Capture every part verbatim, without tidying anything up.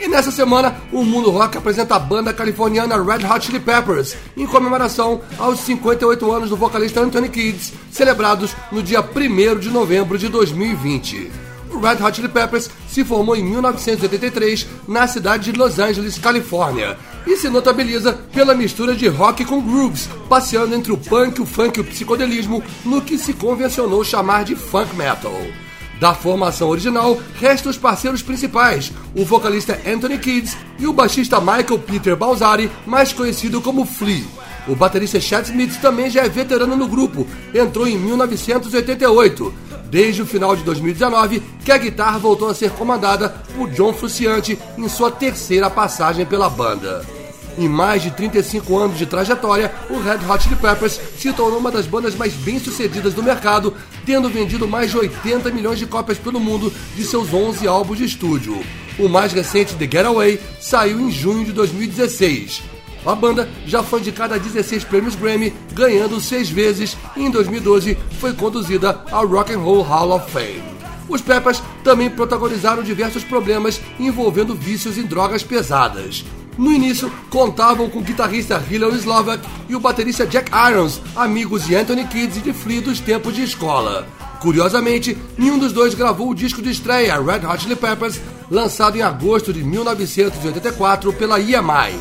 E nessa semana, o Mundo Rock apresenta a banda californiana Red Hot Chili Peppers, em comemoração aos cinquenta e oito anos do vocalista Anthony Kiedis, celebrados no dia primeiro de novembro de dois mil e vinte. O Red Hot Chili Peppers se formou em mil novecentos e oitenta e três na cidade de Los Angeles, Califórnia, e se notabiliza pela mistura de rock com grooves, passeando entre o punk, o funk e o psicodelismo no que se convencionou chamar de funk metal. Da formação original, restam os parceiros principais, o vocalista Anthony Kiedis e o baixista Michael Peter Balzari, mais conhecido como Flea. O baterista Chad Smith também já é veterano no grupo, entrou em mil novecentos e oitenta e oito. Desde o final de dois mil e dezenove, que a guitarra voltou a ser comandada por John Frusciante em sua terceira passagem pela banda. Em mais de trinta e cinco anos de trajetória, o Red Hot Chili Peppers se tornou uma das bandas mais bem-sucedidas do mercado, tendo vendido mais de oitenta milhões de cópias pelo mundo de seus onze álbuns de estúdio. O mais recente, The Getaway, saiu em junho de dois mil e dezesseis. A banda já foi indicada a dezesseis prêmios Grammy, ganhando seis vezes, e em dois mil e doze foi conduzida ao Rock and Roll Hall of Fame. Os Peppers também protagonizaram diversos problemas envolvendo vícios em drogas pesadas. No início, contavam com o guitarrista Hillary Slovak e o baterista Jack Irons, amigos de Anthony Kiedis e de Flea dos tempos de escola. Curiosamente, nenhum dos dois gravou o disco de estreia, Red Hot Chili Peppers, lançado em agosto de mil novecentos e oitenta e quatro pela E M I.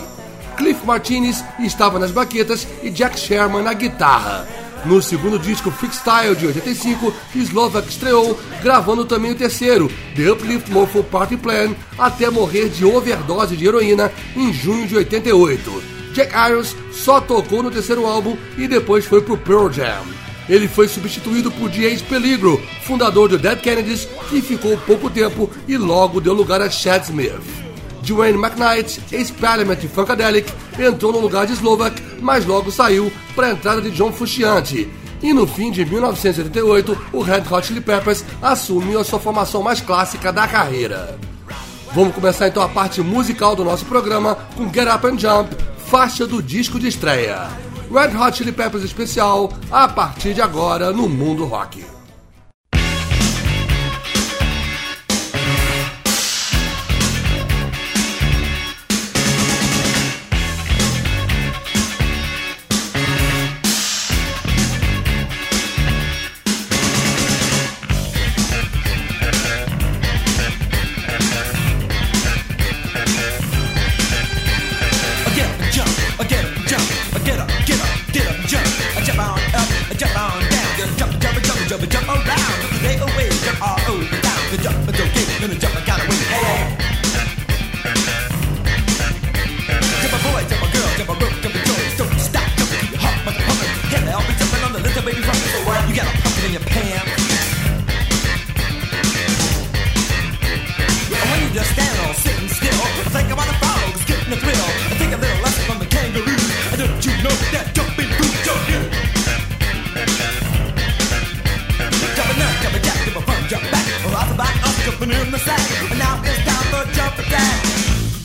Cliff Martinez estava nas baquetas e Jack Sherman na guitarra. No segundo disco, Freakstyle, de oitenta e cinco, Slovak estreou, gravando também o terceiro, The Uplift Mofo Party Plan, até morrer de overdose de heroína em junho de oitenta e oito. Jack Irons só tocou no terceiro álbum e depois foi pro Pearl Jam. Ele foi substituído por D H. Peligro, fundador do Dead Kennedys, que ficou pouco tempo e logo deu lugar a Chad Smith. Dwayne McKnight, ex-Parliament e Funkadelic, entrou no lugar de Slovak, mas logo saiu para a entrada de John Frusciante. E no fim de mil novecentos e oitenta e oito, o Red Hot Chili Peppers assumiu a sua formação mais clássica da carreira. Vamos começar então a parte musical do nosso programa com Get Up and Jump, faixa do disco de estreia. Red Hot Chili Peppers especial, a partir de agora no Mundo Rock.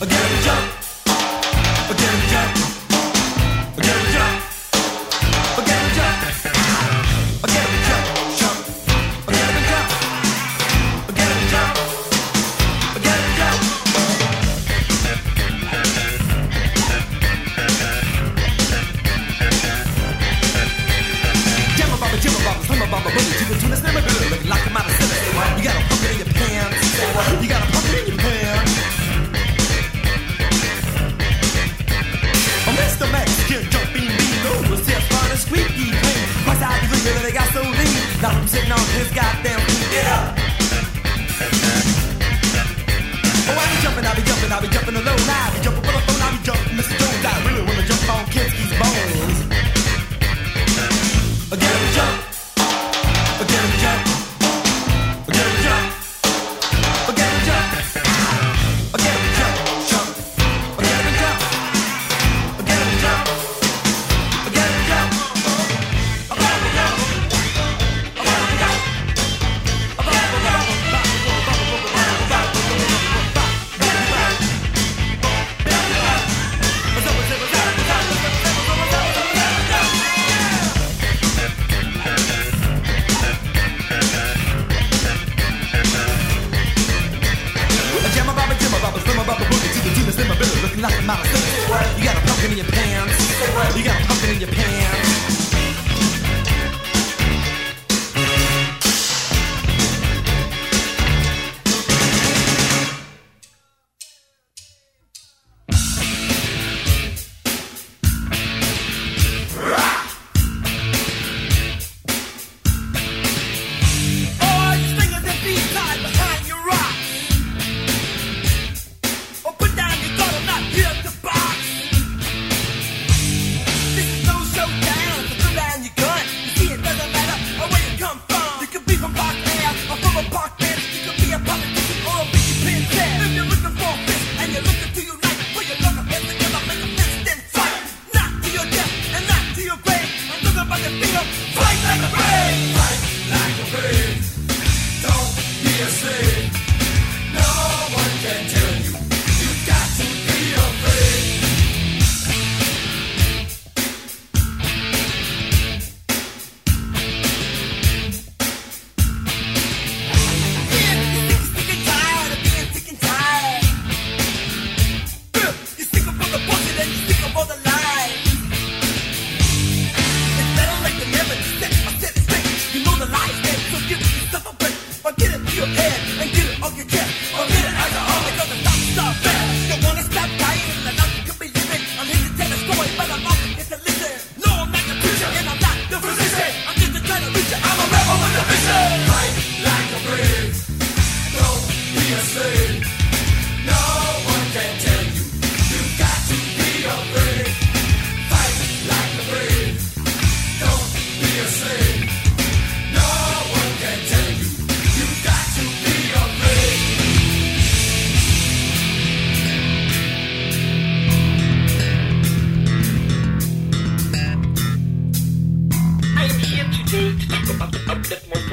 Again,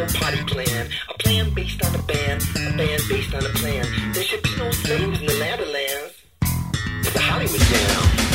different potty plan. A plan based on a band, a band based on a plan. There should be no slaves in the Netherlands. It's a Hollywood jam.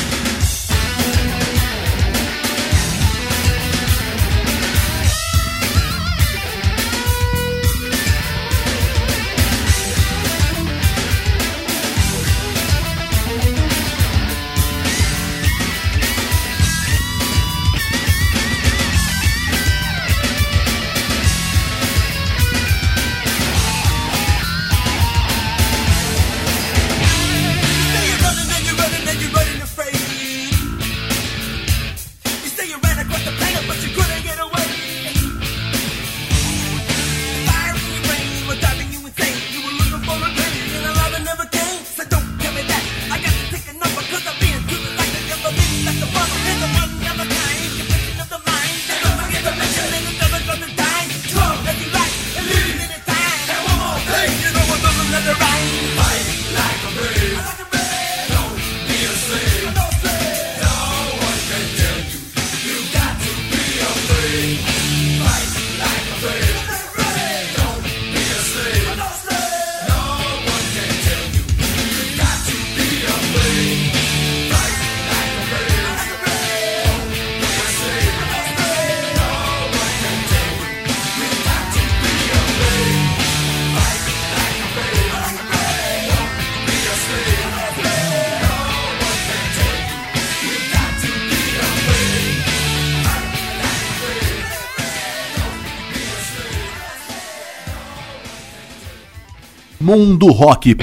Mundo Rock. Good.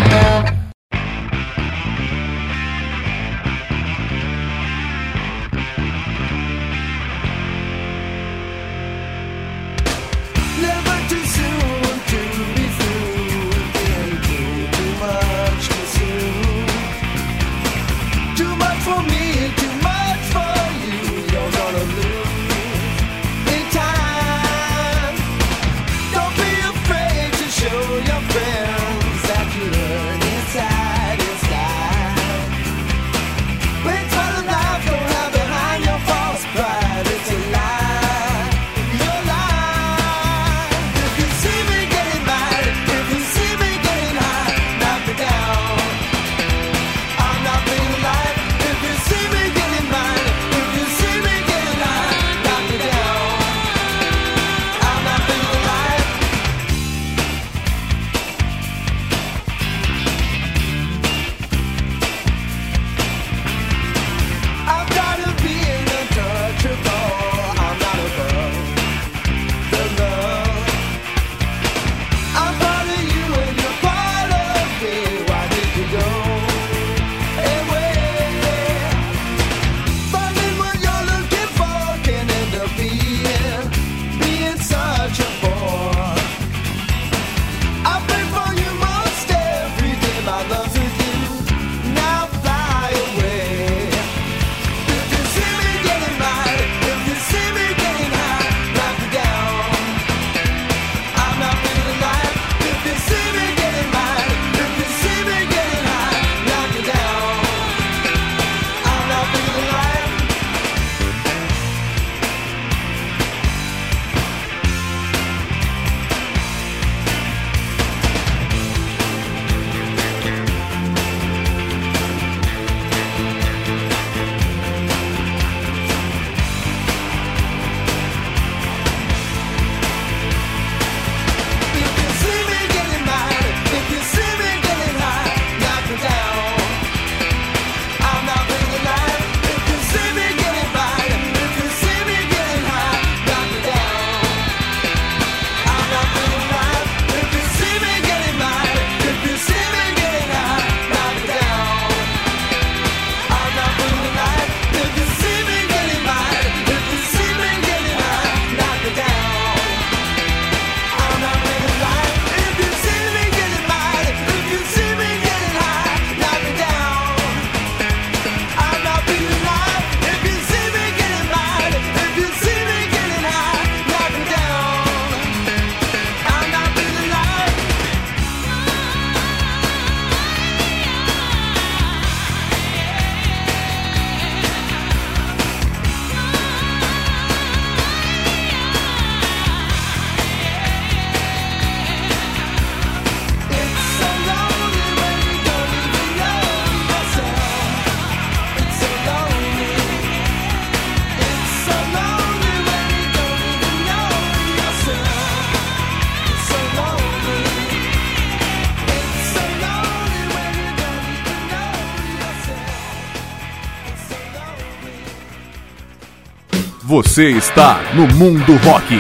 Você está no Mundo Rock.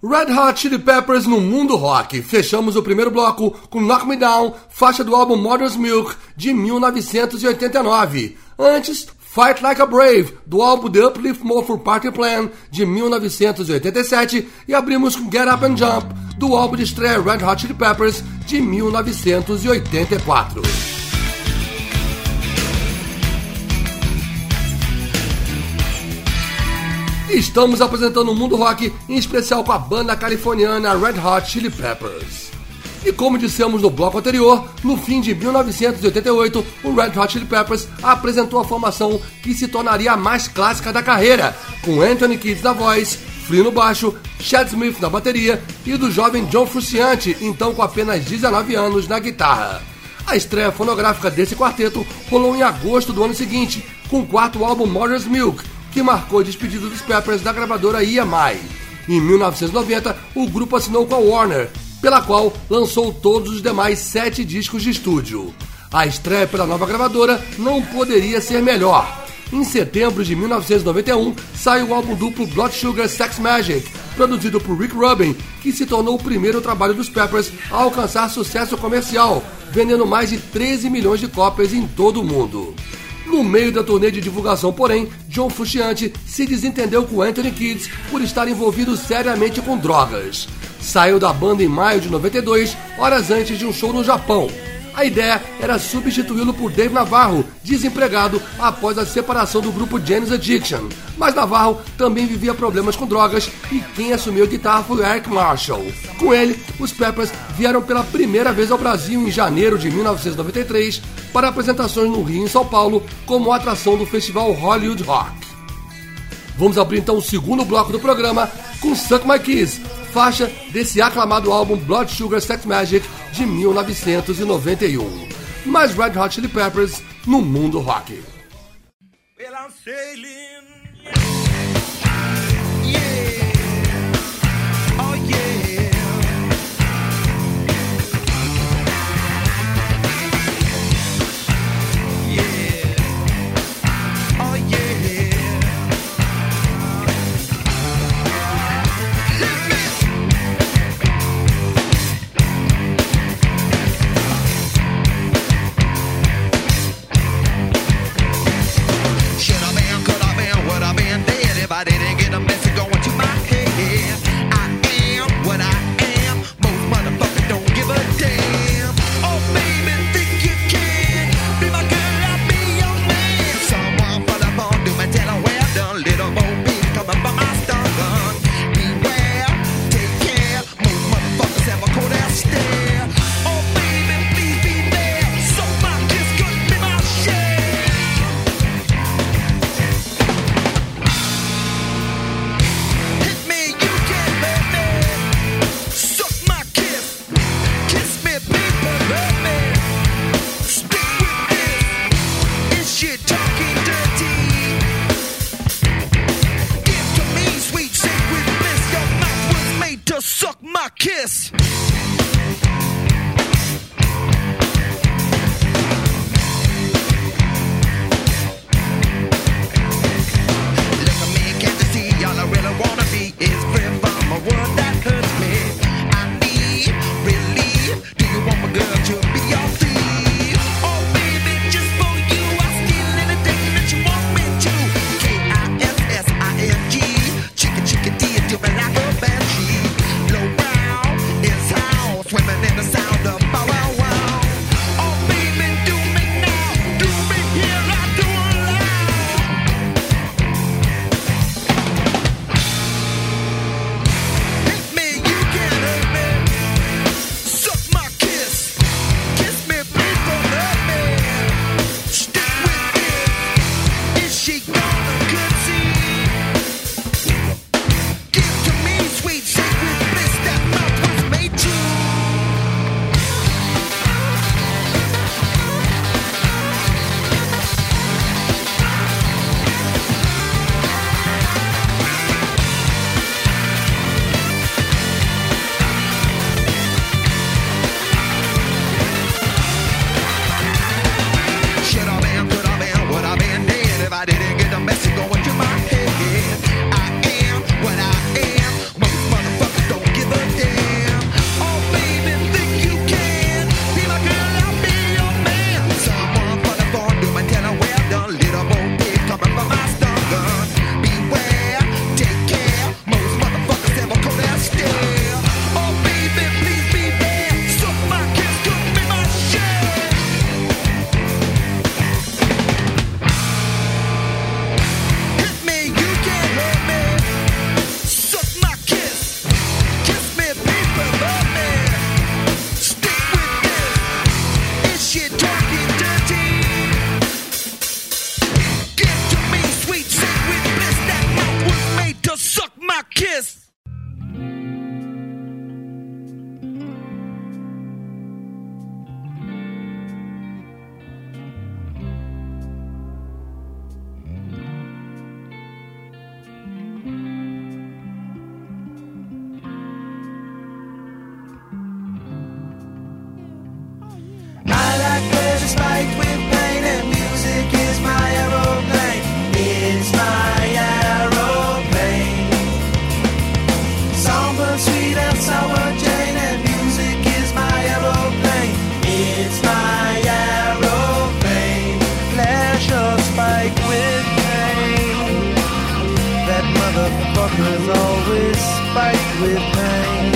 Red Hot Chili Peppers no Mundo Rock. Fechamos o primeiro bloco com Knock Me Down, faixa do álbum Mother's Milk, de mil novecentos e oitenta e nove. Antes, Fight Like a Brave, do álbum The Uplift More for Party Plan, de mil novecentos e oitenta e sete. E abrimos com Get Up and Jump, do álbum de estreia Red Hot Chili Peppers, de mil novecentos e oitenta e quatro. Estamos apresentando o Mundo Rock, em especial com a banda californiana Red Hot Chili Peppers. E como dissemos no bloco anterior, no fim de mil novecentos e oitenta e oito, o Red Hot Chili Peppers apresentou a formação que se tornaria a mais clássica da carreira, com Anthony Kiedis na voz, Flea no baixo, Chad Smith na bateria e do jovem John Frusciante, então com apenas dezenove anos, na guitarra. A estreia fonográfica desse quarteto rolou em agosto do ano seguinte, com o quarto álbum Mother's Milk, que marcou a despedida dos Peppers da gravadora E M I. Em mil novecentos e noventa, o grupo assinou com a Warner, pela qual lançou todos os demais sete discos de estúdio. A estreia pela nova gravadora não poderia ser melhor. Em setembro de mil novecentos e noventa e um, sai o álbum duplo Blood Sugar Sex Magic, produzido por Rick Rubin, que se tornou o primeiro trabalho dos Peppers a alcançar sucesso comercial, vendendo mais de treze milhões de cópias em todo o mundo. No meio da turnê de divulgação, porém, John Frusciante se desentendeu com Anthony Kiedis por estar envolvido seriamente com drogas. Saiu da banda em maio de noventa e dois, horas antes de um show no Japão. A ideia era substituí-lo por Dave Navarro, desempregado após a separação do grupo Genesis Addiction. Mas Navarro também vivia problemas com drogas e quem assumiu a guitarra foi Arik Marshall. Com ele, os Peppers vieram pela primeira vez ao Brasil em janeiro de mil novecentos e noventa e três para apresentações no Rio e em São Paulo como atração do festival Hollywood Rock. Vamos abrir então o segundo bloco do programa com Suck My Kiss, faixa desse aclamado álbum Blood Sugar Sex Magic de mil novecentos e noventa e um. Mais Red Hot Chili Peppers no Mundo Rock. Well, I'm sailing, yeah. Yeah. Oh, yeah. Yeah. Oh, yeah. Should have been, could have been, would have been dead. spike with pain. That motherfucker's always spiked with pain.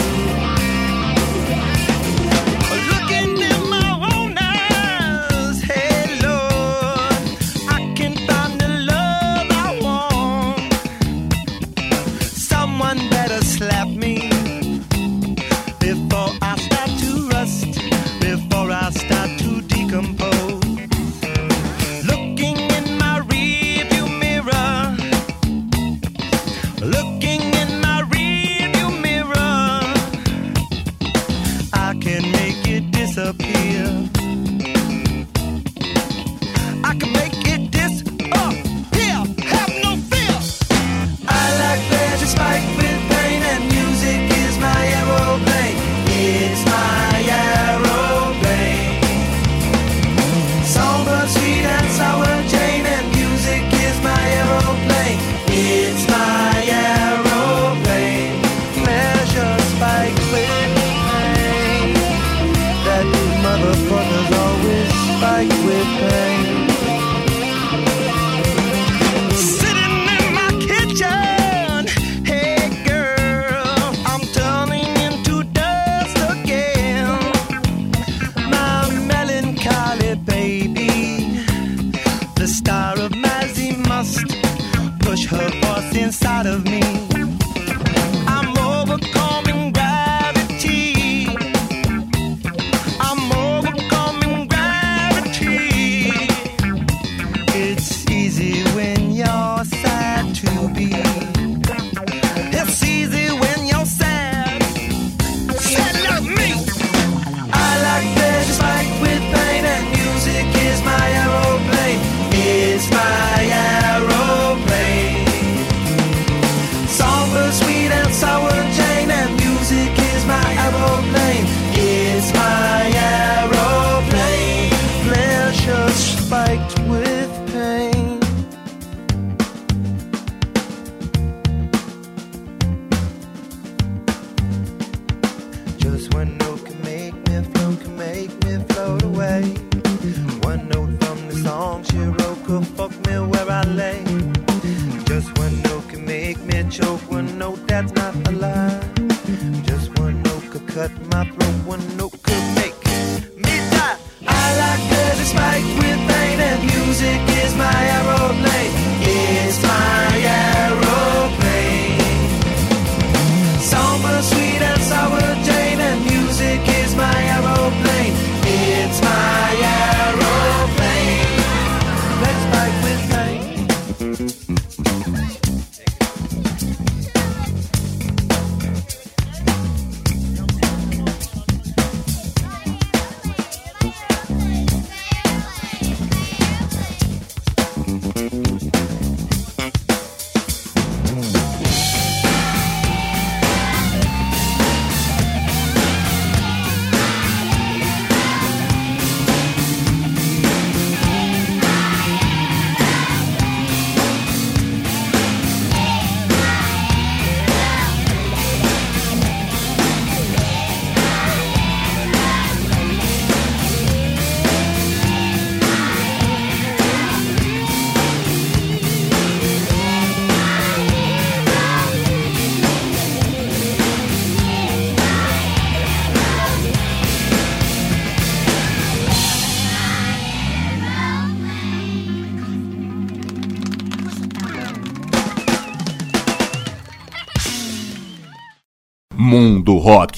Mundo Rock.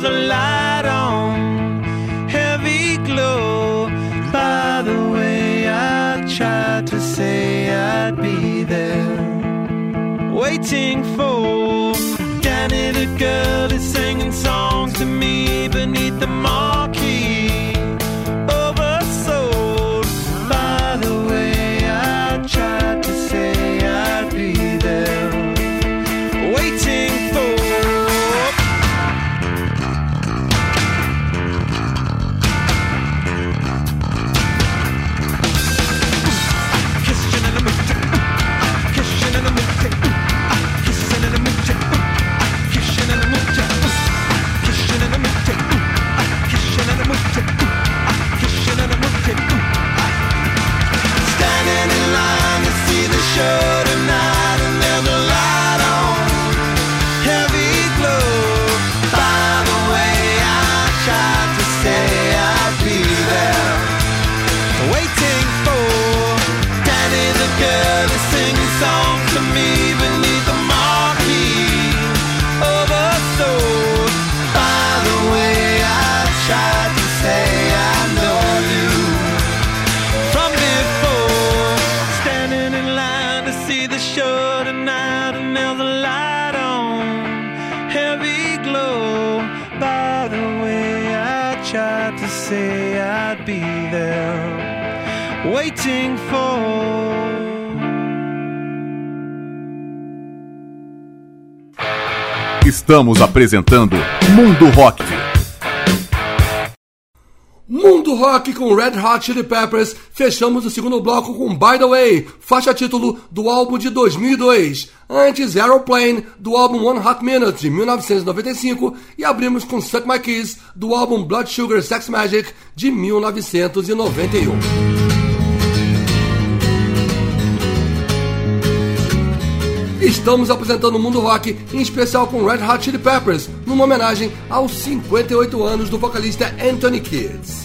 there's a light on, heavy glow. By the way, I tried to say I'd be there, waiting for Danny the girl is singing songs to me beneath the marquee. Waiting for Estamos apresentando Mundo Rock. Mundo Rock com Red Hot Chili Peppers. Fechamos o segundo bloco com By The Way, faixa título do álbum de dois mil e dois. Antes, Aeroplane, do álbum One Hot Minute, de mil novecentos e noventa e cinco. E abrimos com Suck My Kiss, do álbum Blood Sugar Sex Magic, de mil novecentos e noventa e um. Estamos apresentando o Mundo Rock, em especial com Red Hot Chili Peppers, numa homenagem aos cinquenta e oito anos do vocalista Anthony Kiedis.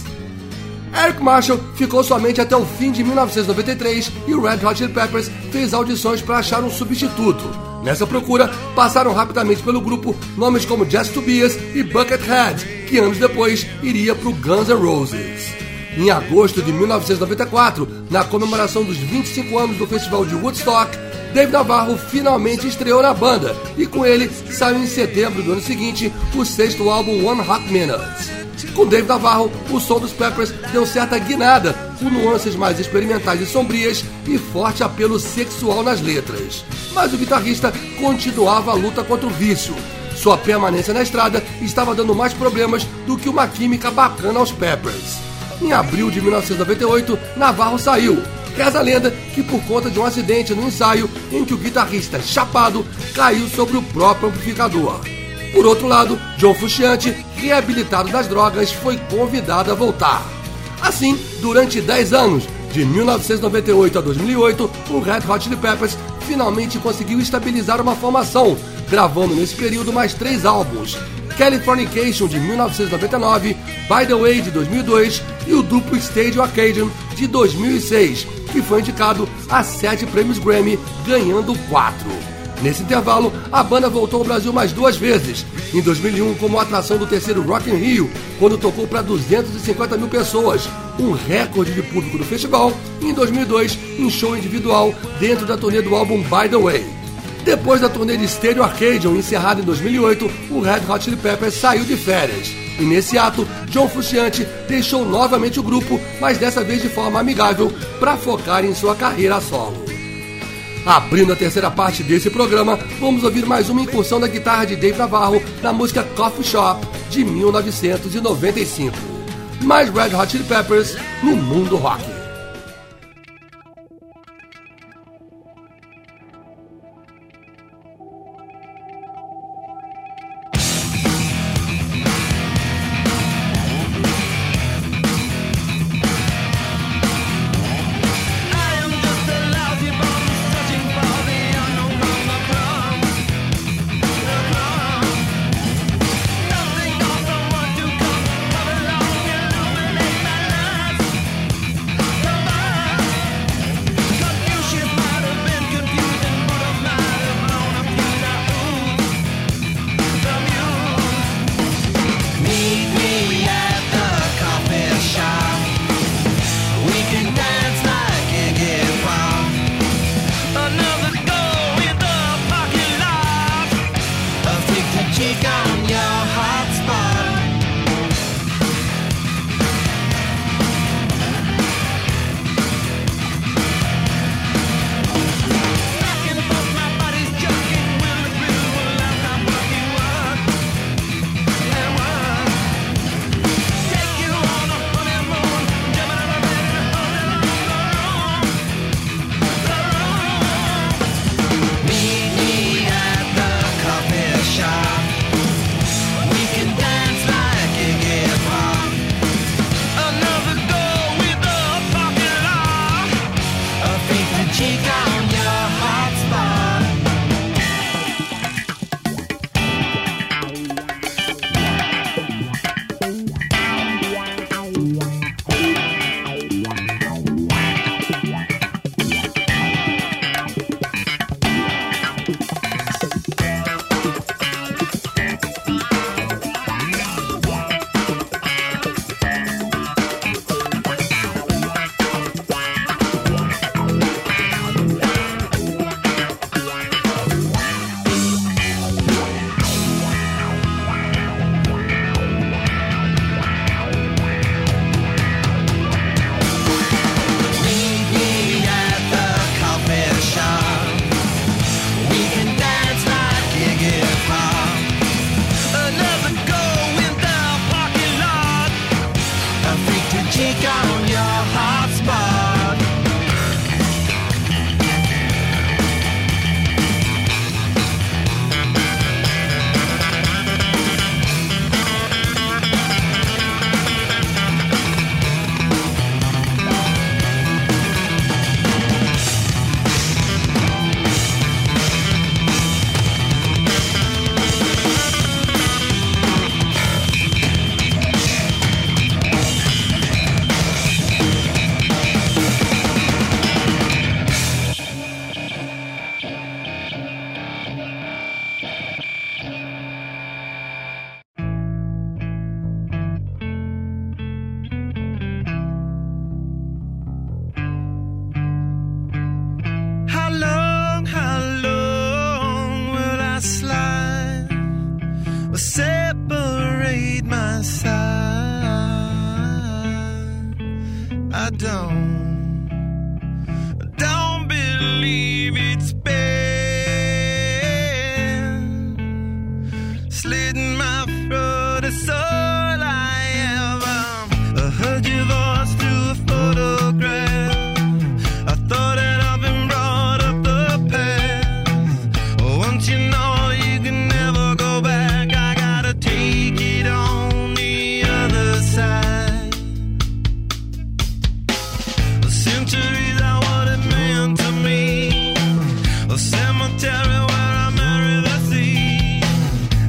Arik Marshall ficou somente até o fim de mil novecentos e noventa e três e o Red Hot Chili Peppers fez audições para achar um substituto. Nessa procura, passaram rapidamente pelo grupo nomes como Jesse Tobias e Buckethead, que anos depois iria para o Guns N' Roses. Em agosto de mil novecentos e noventa e quatro, na comemoração dos vinte e cinco anos do Festival de Woodstock, Dave Navarro finalmente estreou na banda e com ele saiu em setembro do ano seguinte o sexto álbum One Hot Minute. Com Dave Navarro, o som dos Peppers deu certa guinada, com nuances mais experimentais e sombrias e forte apelo sexual nas letras. Mas o guitarrista continuava a luta contra o vício. Sua permanência na estrada estava dando mais problemas do que uma química bacana aos Peppers. Em abril de mil novecentos e noventa e oito, Navarro saiu. Reza a lenda que por conta de um acidente no ensaio em que o guitarrista chapado caiu sobre o próprio amplificador. Por outro lado, John Frusciante, reabilitado das drogas, foi convidado a voltar. Assim, durante dez anos, de mil novecentos e noventa e oito a dois mil e oito, o Red Hot Chili Peppers finalmente conseguiu estabilizar uma formação, gravando nesse período mais três álbuns. Californication, de mil novecentos e noventa e nove, By The Way, de dois mil e dois e o duplo Stadium Arcadium, de dois mil e seis, que foi indicado a sete prêmios Grammy, ganhando quatro. Nesse intervalo, a banda voltou ao Brasil mais duas vezes, em dois mil e um como atração do terceiro Rock in Rio, quando tocou para duzentas e cinquenta mil pessoas, um recorde de público do festival, e em dois mil e dois em show individual dentro da turnê do álbum By The Way. Depois da turnê de Stadium Arcadium, encerrada em dois mil e oito, o Red Hot Chili Peppers saiu de férias. E nesse ato, John Frusciante deixou novamente o grupo, mas dessa vez de forma amigável, para focar em sua carreira solo. Abrindo a terceira parte desse programa, vamos ouvir mais uma incursão da guitarra de Dave Navarro na música Coffee Shop, de mil novecentos e noventa e cinco. Mais Red Hot Chili Peppers no Mundo Rock. I don't, I don't believe it's been slitting my throat. It's all I am. I heard your voice through a photograph. I thought that I've been brought up the past. Oh, won't you know you can never go back? I gotta take it on the other side. The centuries I what it meant to me. A cemetery where I marry the sea.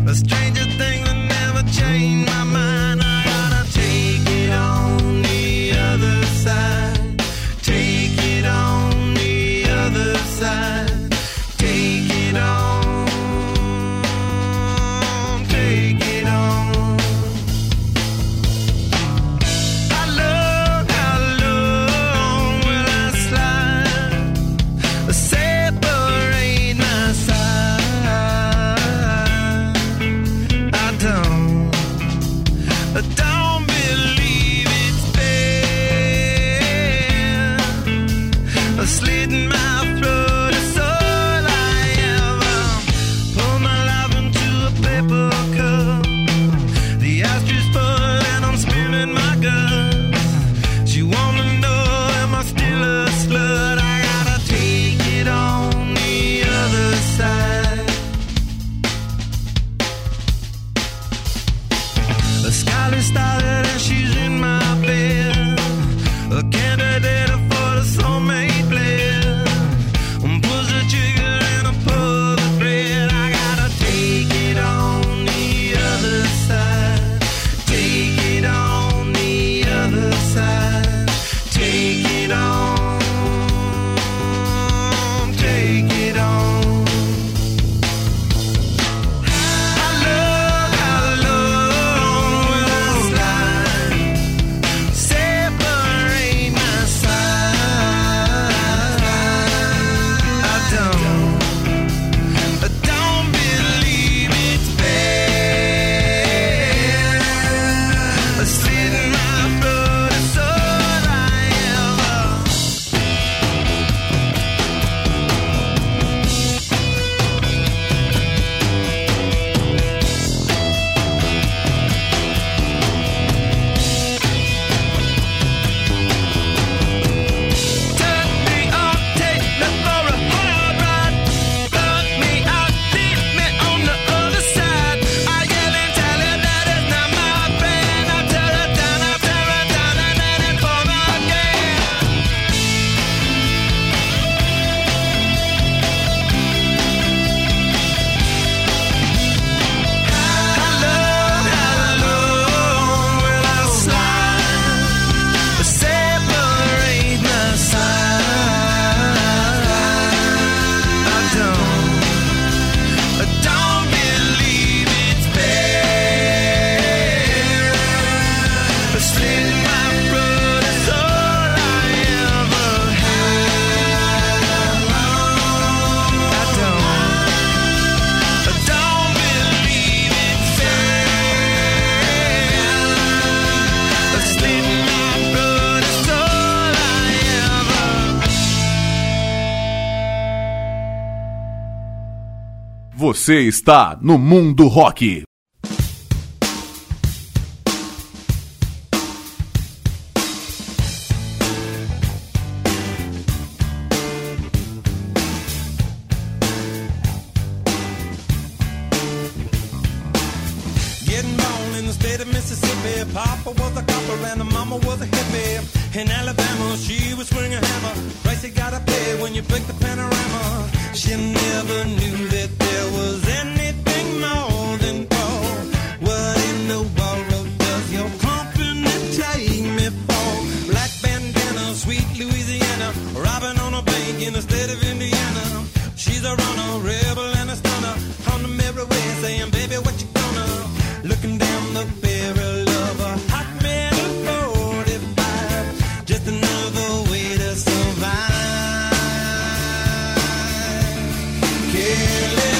A stranger thing that never changed my mind. I gotta take it on the other side. Take it on the other side. Take it on. Take it on. I love how long will I slide? Separate my side. I don't, I don't believe it's been slitting my throat. It's all I am. Pull my life into a paper cup. The asterisk full and I'm spilling my guts. She wanna know, am I still a slut? I gotta take it on the other side. The skylight started and she's in my bed. A candidate for the soulmate blend. Um, Pulls the trigger and I pull the thread. I gotta take it on the other side. Take it on the other side. Take it on. Take it on. I love how long will I slide? Separate my side. I don't, I don't believe it's bad. Slitting my throat is all I am. Turn me on, take me for a hard ride. Fuck me out, leave me on the other side. I yell and tell her that it's not my friend. I tear her down, I tear her down, and then it for me again. I love how long will I slide? Separate my side. I don't, I don't believe it's fair. Slit my throat is all I ever had. I don't, I don't believe it's fair. Slit my throat is all I ever. Você está no Mundo Rock. Getting born in the state of Mississippi. Papa was a copper and the mama was a hippie. In Alabama, she was swinging a hammer. Price you gotta pay when you break the panorama. She never knew that there was anything more than gold. What in the world does your company take me for? Black bandana, sweet Louisiana. Robbing on a bank in the state of Indiana. She's a runner, rebel and a stunner. On the merry way saying, baby, what you gonna? Looking down the barrel of a hot metal forty-five. Just another way to survive. California,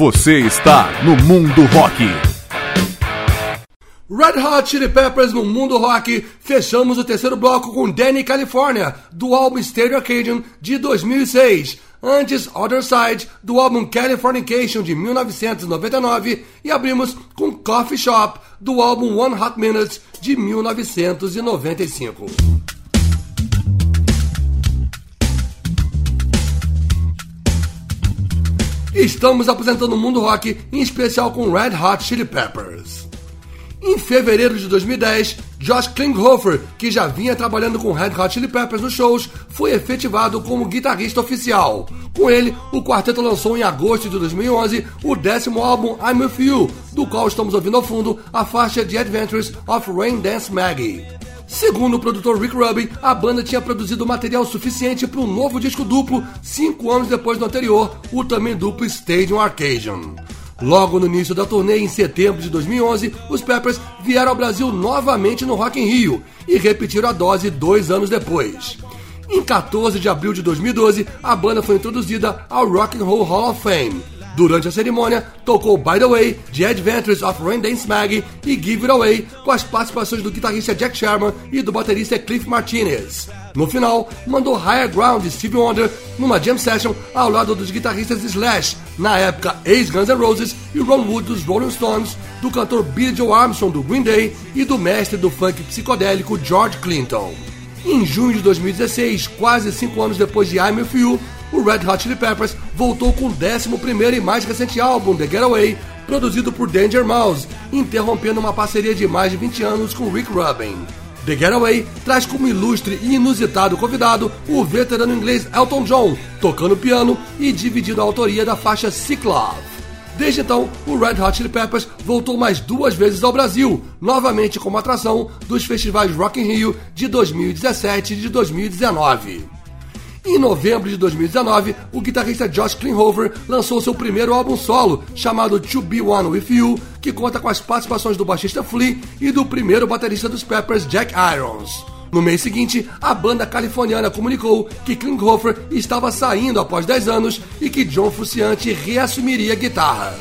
Você está no Mundo Rock. Red Hot Chili Peppers no Mundo Rock. Fechamos o terceiro bloco com Danny California, do álbum Stereo Arcadian, de dois mil e seis. Antes, Other Side, do álbum Californication, de mil novecentos e noventa e nove. E abrimos com Coffee Shop, do álbum One Hot Minute, de mil novecentos e noventa e cinco. Estamos apresentando o Mundo Rock, em especial com Red Hot Chili Peppers. Em fevereiro de dois mil e dez, Josh Klinghoffer, que já vinha trabalhando com Red Hot Chili Peppers nos shows, foi efetivado como guitarrista oficial. Com ele, o quarteto lançou em agosto de dois mil e onze o décimo álbum I'm With You, do qual estamos ouvindo ao fundo a faixa The Adventures of Rain Dance Maggie. Segundo o produtor Rick Rubin, a banda tinha produzido material suficiente para um novo disco duplo cinco anos depois do anterior, o também duplo Stadium Arcadian. Logo no início da turnê, em setembro de dois mil e onze, os Peppers vieram ao Brasil novamente no Rock in Rio e repetiram a dose dois anos depois. Em quatorze de abril de dois mil e doze, a banda foi introduzida ao Rock and Roll Hall of Fame. Durante a cerimônia, tocou By The Way, The Adventures of Rain Dance Maggie e Give It Away, com as participações do guitarrista Jack Sherman e do baterista Cliff Martinez. No final, mandou Higher Ground de Stevie Wonder numa jam session ao lado dos guitarristas Slash, na época ex-Guns N' Roses, e Ron Wood dos Rolling Stones, do cantor Billy Joe Armstrong do Green Day e do mestre do funk psicodélico George Clinton. Em junho de dois mil e dezesseis, quase cinco anos depois de I'm With You, o Red Hot Chili Peppers voltou com o décimo primeiro e mais recente álbum, The Getaway, produzido por Danger Mouse, interrompendo uma parceria de mais de vinte anos com Rick Rubin. The Getaway traz como ilustre e inusitado convidado o veterano inglês Elton John, tocando piano e dividindo a autoria da faixa Sick Love. Desde então, o Red Hot Chili Peppers voltou mais duas vezes ao Brasil, novamente como atração dos festivais Rock in Rio de dois mil e dezessete e de dois mil e dezenove. Em novembro de dois mil e dezenove, o guitarrista Josh Klinghoffer lançou seu primeiro álbum solo, chamado To Be One With You, que conta com as participações do baixista Flea e do primeiro baterista dos Peppers, Jack Irons. No mês seguinte, a banda californiana comunicou que Klinghoffer estava saindo após dez anos e que John Frusciante reassumiria a guitarra.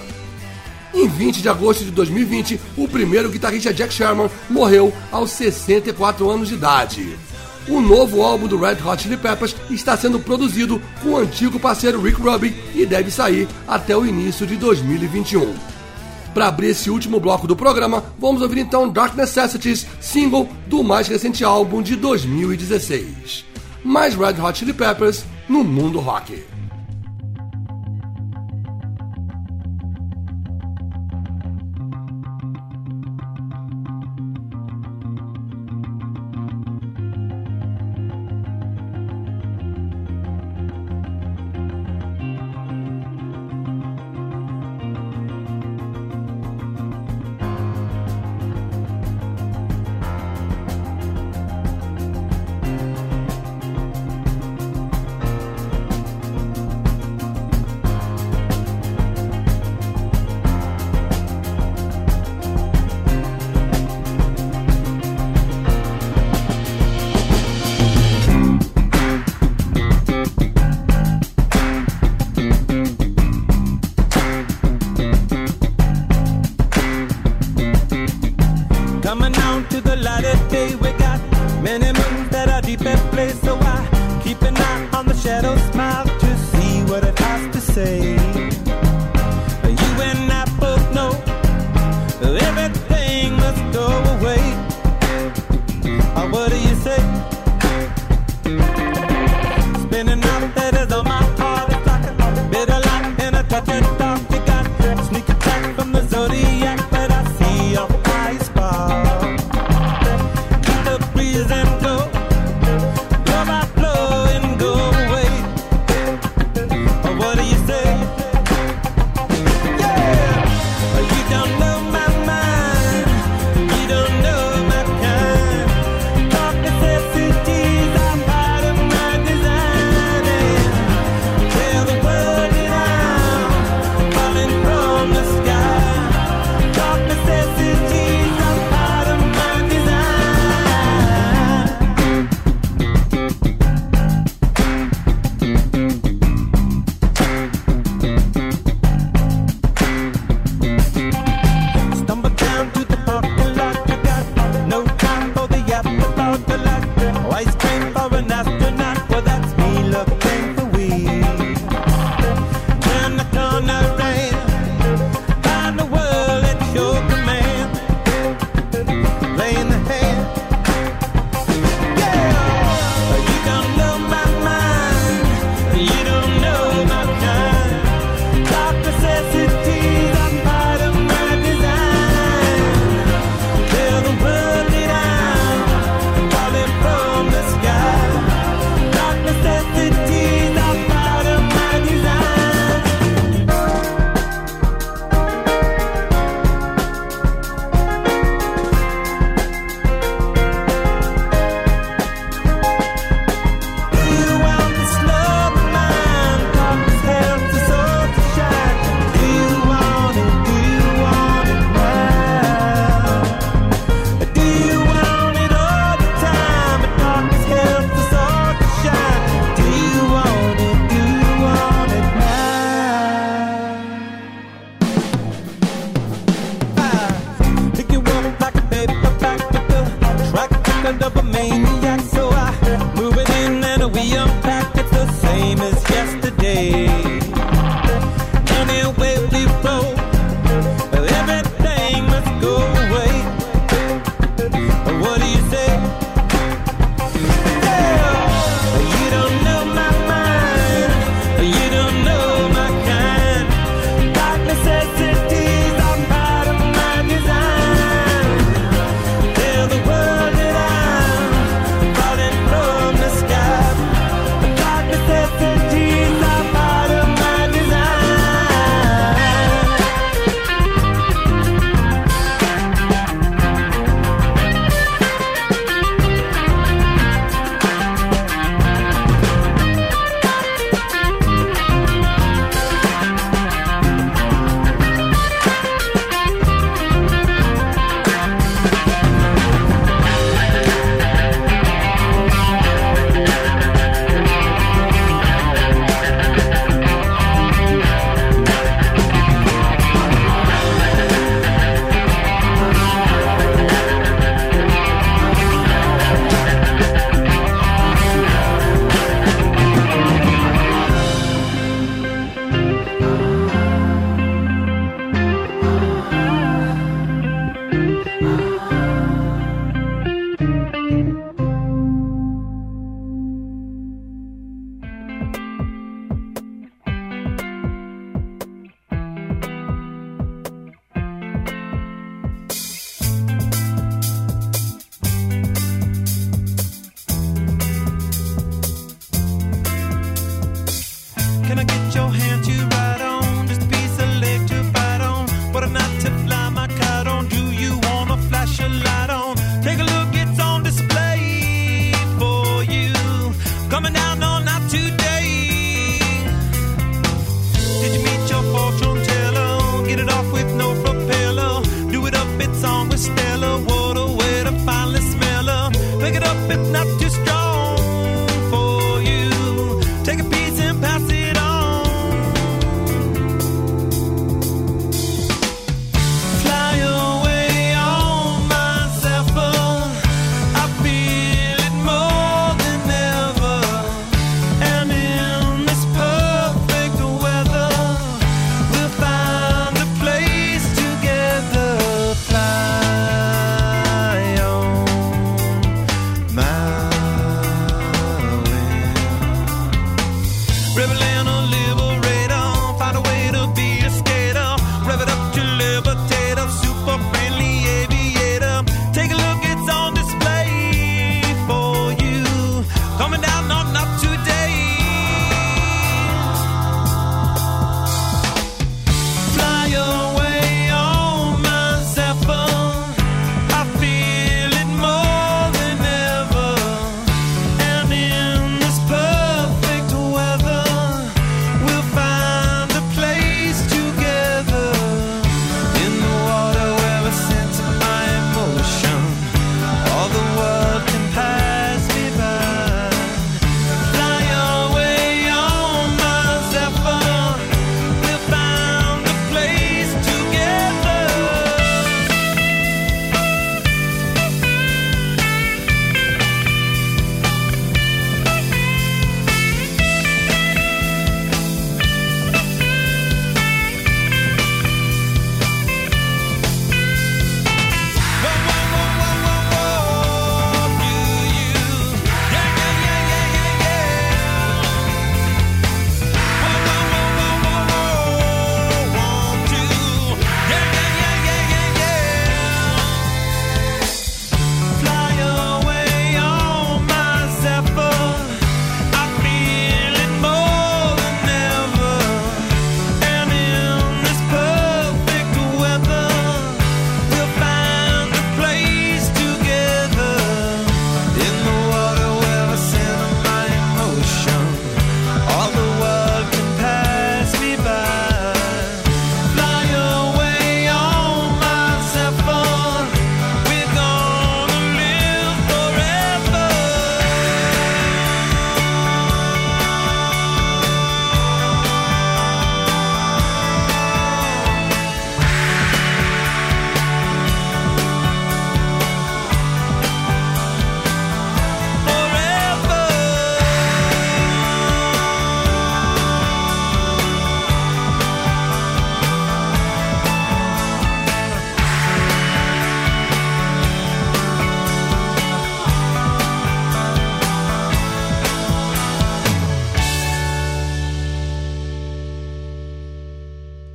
Em vinte de agosto de dois mil e vinte, o primeiro guitarrista Jack Sherman morreu aos sessenta e quatro anos de idade. O novo álbum do Red Hot Chili Peppers está sendo produzido com o antigo parceiro Rick Rubin e deve sair até o início de dois mil e vinte e um. Para abrir esse último bloco do programa, vamos ouvir então Dark Necessities, single do mais recente álbum de dois mil e dezesseis. Mais Red Hot Chili Peppers no Mundo Rock.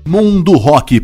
Mundo Rock.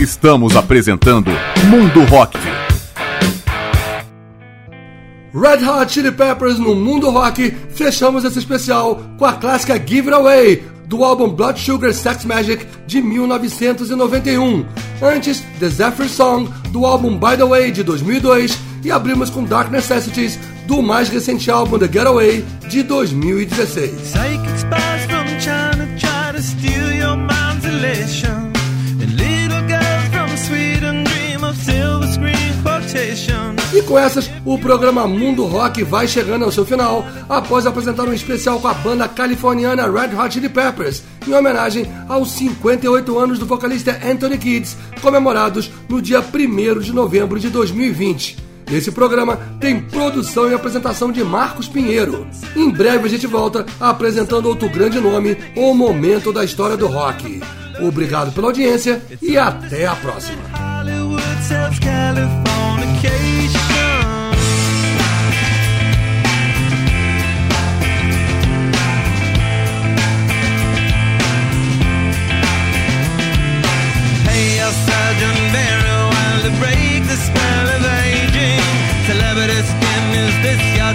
Estamos apresentando Mundo Rock. Red Hot Chili Peppers no Mundo Rock. Fechamos esse especial com a clássica Give It Away, do álbum Blood Sugar Sex Magic, de mil novecentos e noventa e um. Antes, The Zephyr Song, do álbum By The Way, de dois mil e dois. E abrimos com Dark Necessities, do mais recente álbum The Getaway, de dois mil e dezesseis. Psychic spies from China try to steal your mind's elation. E com essas, o programa Mundo Rock vai chegando ao seu final, após apresentar um especial com a banda californiana Red Hot Chili Peppers, em homenagem aos cinquenta e oito anos do vocalista Anthony Kiedis, comemorados no dia primeiro de novembro de dois mil e vinte. Esse programa tem produção e apresentação de Marcos Pinheiro. Em breve a gente volta apresentando outro grande nome ou momento da história do rock. Obrigado pela audiência e até a próxima. Sells Californication. Hey, El Sergeant Barrow, while to break the spell of aging. Celebrity skin, is this your